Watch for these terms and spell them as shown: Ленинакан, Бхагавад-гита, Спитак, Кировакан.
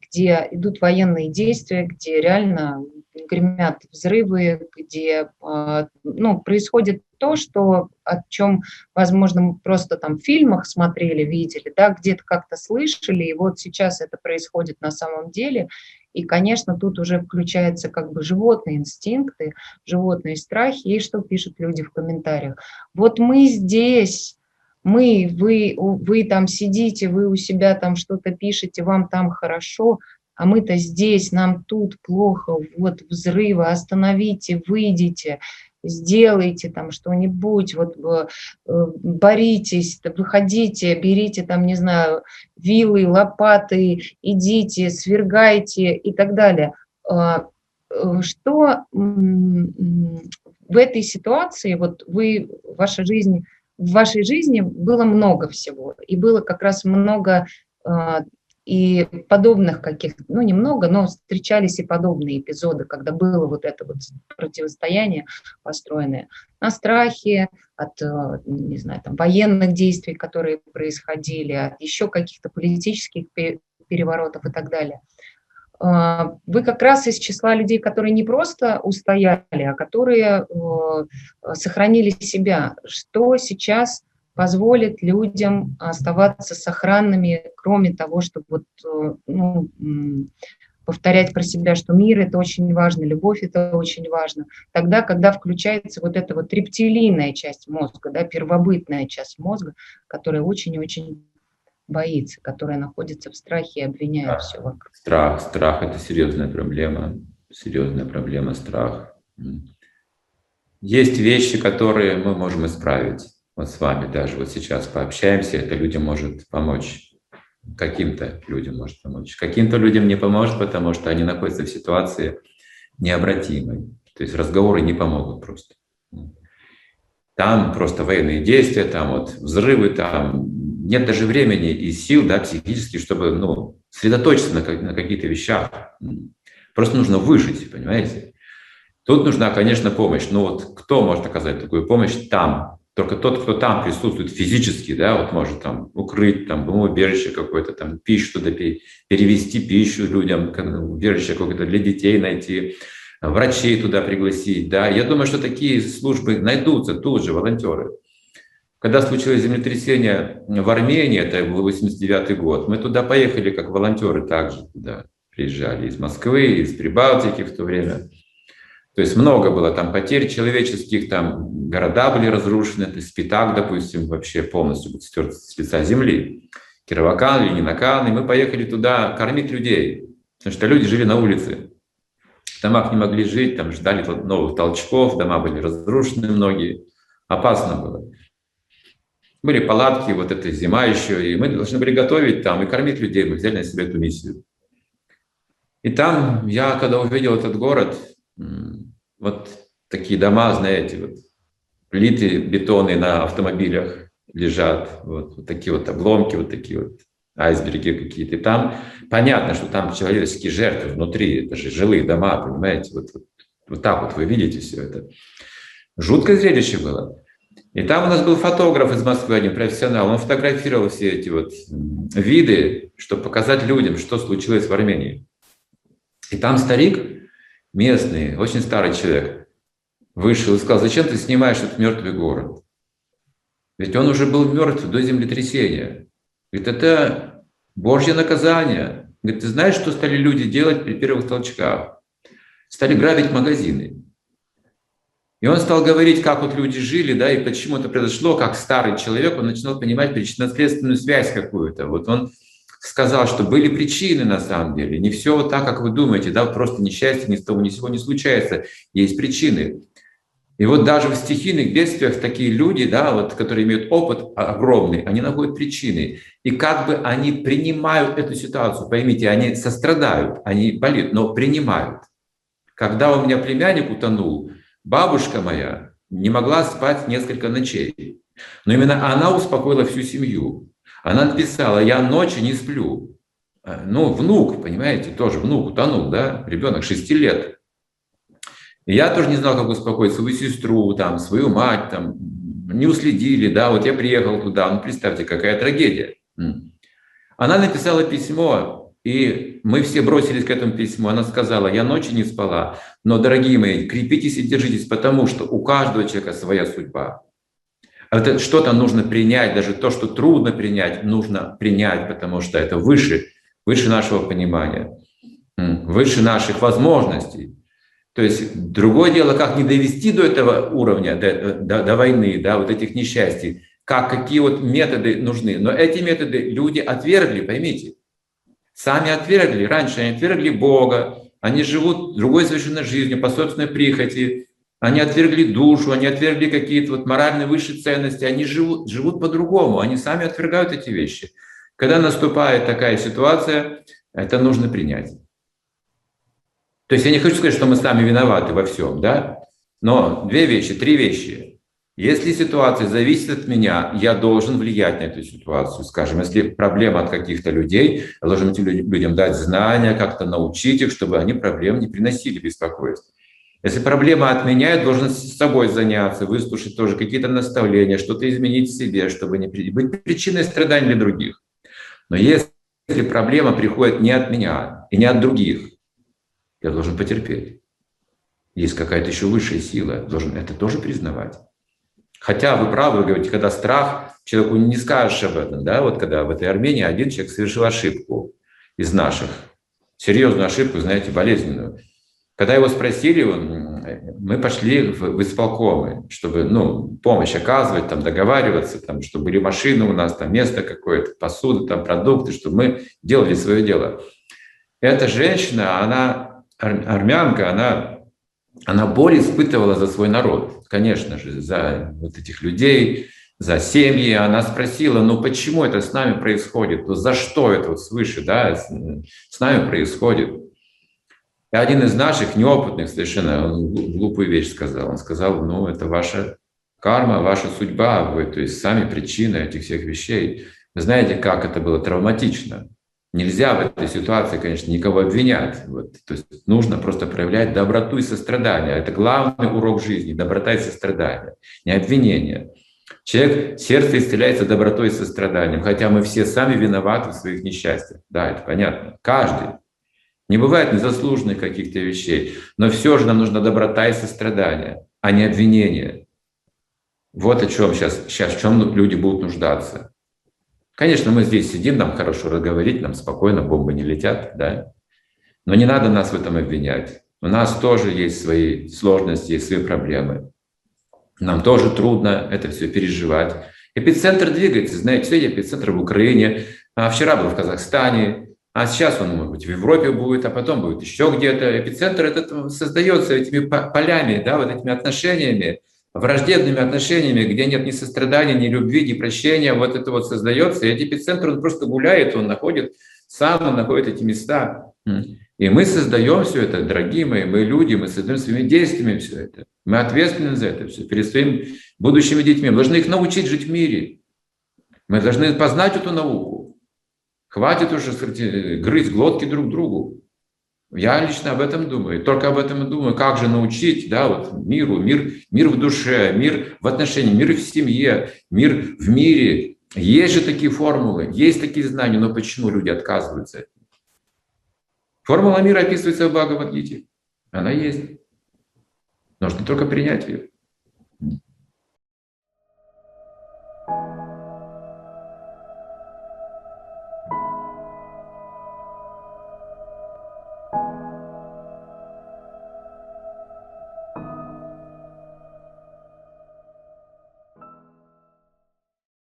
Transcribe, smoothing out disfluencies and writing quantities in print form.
где идут военные действия, где реально гремят взрывы, где происходит то, что, о чем, возможно, мы просто там в фильмах смотрели, видели, да, где-то как-то слышали, и вот сейчас это происходит на самом деле. И, конечно, тут уже включаются как бы животные инстинкты, животные страхи, и что пишут люди в комментариях. Вот мы здесь, вы там сидите, вы у себя там что-то пишете, вам там хорошо, а мы-то здесь, нам тут плохо, вот взрывы, остановите, выйдите, сделайте там что-нибудь, вот боритесь, выходите, берите там, не знаю, вилы, лопаты, идите, свергайте и так далее. Что в этой ситуации, вот вы, ваша жизнь, в вашей жизни было много всего, и было как раз много и подобных каких-то, ну, немного, но встречались и подобные эпизоды, когда было вот это вот противостояние построенное на страхе, от, не знаю, там, военных действий, которые происходили, от еще каких-то политических переворотов и так далее. Вы как раз из числа людей, которые не просто устояли, а которые сохранили себя. Что сейчас позволит людям оставаться сохранными, кроме того, чтобы вот, повторять про себя, что мир – это очень важно, любовь – это очень важно. Тогда, когда включается вот эта вот рептилийная часть мозга, да, первобытная часть мозга, которая очень-очень боится, которая находится в страхе и обвиняет все вокруг. Страх – это серьезная проблема – страх. Есть вещи, которые мы можем исправить. Вот с вами даже вот сейчас пообщаемся, это людям может помочь. Каким-то людям может помочь. Каким-то людям не поможет, потому что они находятся в ситуации необратимой. То есть разговоры не помогут просто. Там просто военные действия, там вот взрывы, там нет даже времени и сил, да, психически, чтобы, сосредоточиться на каких-то вещах. Просто нужно выжить, понимаете? Тут нужна, конечно, помощь. Но вот кто может оказать такую помощь там? Только тот, кто там присутствует физически, да, вот может там укрыть, там, убежище какое-то, там, пищу туда перевести пищу людям, убежище какое-то для детей найти, врачей туда пригласить, да. Я думаю, что такие службы найдутся тут же, волонтеры. Когда случилось землетрясение в Армении, это был 89-й год, мы туда поехали как волонтеры также туда, приезжали из Москвы, из Прибалтики в то время. То есть много было там потерь человеческих, там города были разрушены, Спитак, допустим, вообще полностью был стерт с лица земли, Кировакан, Ленинакан, и мы поехали туда кормить людей, потому что люди жили на улице, в домах не могли жить, там ждали новых толчков, дома были разрушены многие, опасно было. Были палатки, вот эта зима еще, и мы должны были готовить там и кормить людей, мы взяли на себя эту миссию. И там я, когда увидел этот город, вот такие дома, знаете, вот, плиты бетонные на автомобилях лежат, вот такие вот обломки, вот такие вот айсберги какие-то. И там понятно, что там человеческие жертвы внутри, это же жилые дома, понимаете, вот так вот вы видите все это. Жуткое зрелище было. И там у нас был фотограф из Москвы, один профессионал, он фотографировал все эти вот виды, чтобы показать людям, что случилось в Армении. И там старик местный, очень старый человек, вышел и сказал: зачем ты снимаешь этот мертвый город? Ведь он уже был мертв до землетрясения. Говорит, это Божье наказание. Говорит, ты знаешь, что стали люди делать при первых толчках? Стали грабить магазины. И он стал говорить, как вот люди жили, да, и почему это произошло, как старый человек, он начинал понимать причинно-следственную связь какую-то. Вот он сказал, что были причины на самом деле, не все вот так, как вы думаете, да, просто несчастье ни с того ни с сего не случается, есть причины. И вот даже в стихийных бедствиях такие люди, да, вот, которые имеют опыт огромный, они находят причины. И как бы они принимают эту ситуацию, поймите, они сострадают, они болеют, но принимают. Когда у меня племянник утонул, бабушка моя не могла спать несколько ночей, но именно она успокоила всю семью. Она написала: я ночью не сплю. Ну, внук, понимаете, тоже внук утонул, да, ребенок 6 лет. И я тоже не знал, как успокоить свою сестру, там, свою мать, там, не уследили, да, вот я приехал туда, ну, представьте, какая трагедия. Она написала письмо, И мы все бросились к этому письму. Она сказала: я ночью не спала, но, дорогие мои, крепитесь и держитесь, потому что у каждого человека своя судьба. Это что-то нужно принять, даже то, что трудно принять, нужно принять, потому что это выше нашего понимания, выше наших возможностей. То есть другое дело, как не довести до этого уровня, до войны, да, вот этих несчастий, какие вот методы нужны. Но эти методы люди отвергли, поймите. Сами отвергли. Раньше они отвергли Бога, они живут другой совершенно жизнью, по собственной прихоти, они отвергли душу, они отвергли какие-то вот моральные высшие ценности, они живут по-другому, они сами отвергают эти вещи. Когда наступает такая ситуация, это нужно принять. То есть я не хочу сказать, что мы сами виноваты во всем, да? Но три вещи. Если ситуация зависит от меня, я должен влиять на эту ситуацию. Скажем, если проблема от каких-то людей, я должен этим людям дать знания, как-то научить их, чтобы они проблем не приносили, беспокойство. Если проблема от меня, я должен с собой заняться, выслушать тоже какие-то наставления, что-то изменить в себе, чтобы не быть причиной страданий для других. Но если проблема приходит не от меня и не от других, я должен потерпеть. Есть какая-то еще высшая сила, я должен это тоже признавать. Хотя вы правы, вы говорите, когда страх, человеку не скажешь об этом, да, вот когда в этой Армении один человек совершил ошибку из наших, серьезную ошибку, знаете, болезненную. Когда его спросили, мы пошли в исполкомы, чтобы, помощь оказывать, там, договариваться, там, чтобы были машины у нас, там, место какое-то, посуда, там, продукты, чтобы мы делали свое дело. Эта женщина, она армянка, она боль испытывала за свой народ, конечно же, за вот этих людей, за семьи. Она спросила, почему это с нами происходит, за что это вот свыше, да, с нами происходит. И один из наших неопытных совершенно глупую вещь сказал. Он сказал, это ваша карма, ваша судьба, вы, то есть сами причина этих всех вещей. Вы знаете, как это было травматично. Нельзя в этой ситуации, конечно, никого обвинять. Вот. То есть нужно просто проявлять доброту и сострадание. Это главный урок жизни – доброта и сострадание, не обвинение. Человек, сердце исцеляется добротой и состраданием, хотя мы все сами виноваты в своих несчастьях. Да, это понятно. Каждый. Не бывает незаслуженных каких-то вещей, но все же нам нужна доброта и сострадание, а не обвинение. Вот о чем сейчас в чем люди будут нуждаться. Конечно, мы здесь сидим, нам хорошо разговаривать, нам спокойно, бомбы не летят, да. Но не надо нас в этом обвинять. У нас тоже есть свои сложности, есть свои проблемы. Нам тоже трудно это все переживать. Эпицентр двигается, знаете, сегодня эпицентр в Украине, а вчера был в Казахстане, а сейчас он, может быть, в Европе будет, а потом будет еще где-то. Эпицентр этот создается этими полями, да, вот этими отношениями. Враждебными отношениями, где нет ни сострадания, ни любви, ни прощения, вот это вот создается. И этот эпицентр, он просто гуляет, он находит эти места. И мы создаем все это, дорогие мои, мы люди, мы создаем своими действиями все это. Мы ответственны за это все перед своими будущими детьми. Мы должны их научить жить в мире. Мы должны познать эту науку. Хватит уже, кстати, грызть глотки друг другу. Я лично об этом думаю, только об этом и думаю, как же научить, да, вот миру, мир в душе, мир в отношении, мир в семье, мир в мире. Есть же такие формулы, есть такие знания, но почему люди отказываются? Формула мира описывается в Бхагавад-гите, она есть, нужно только принять ее.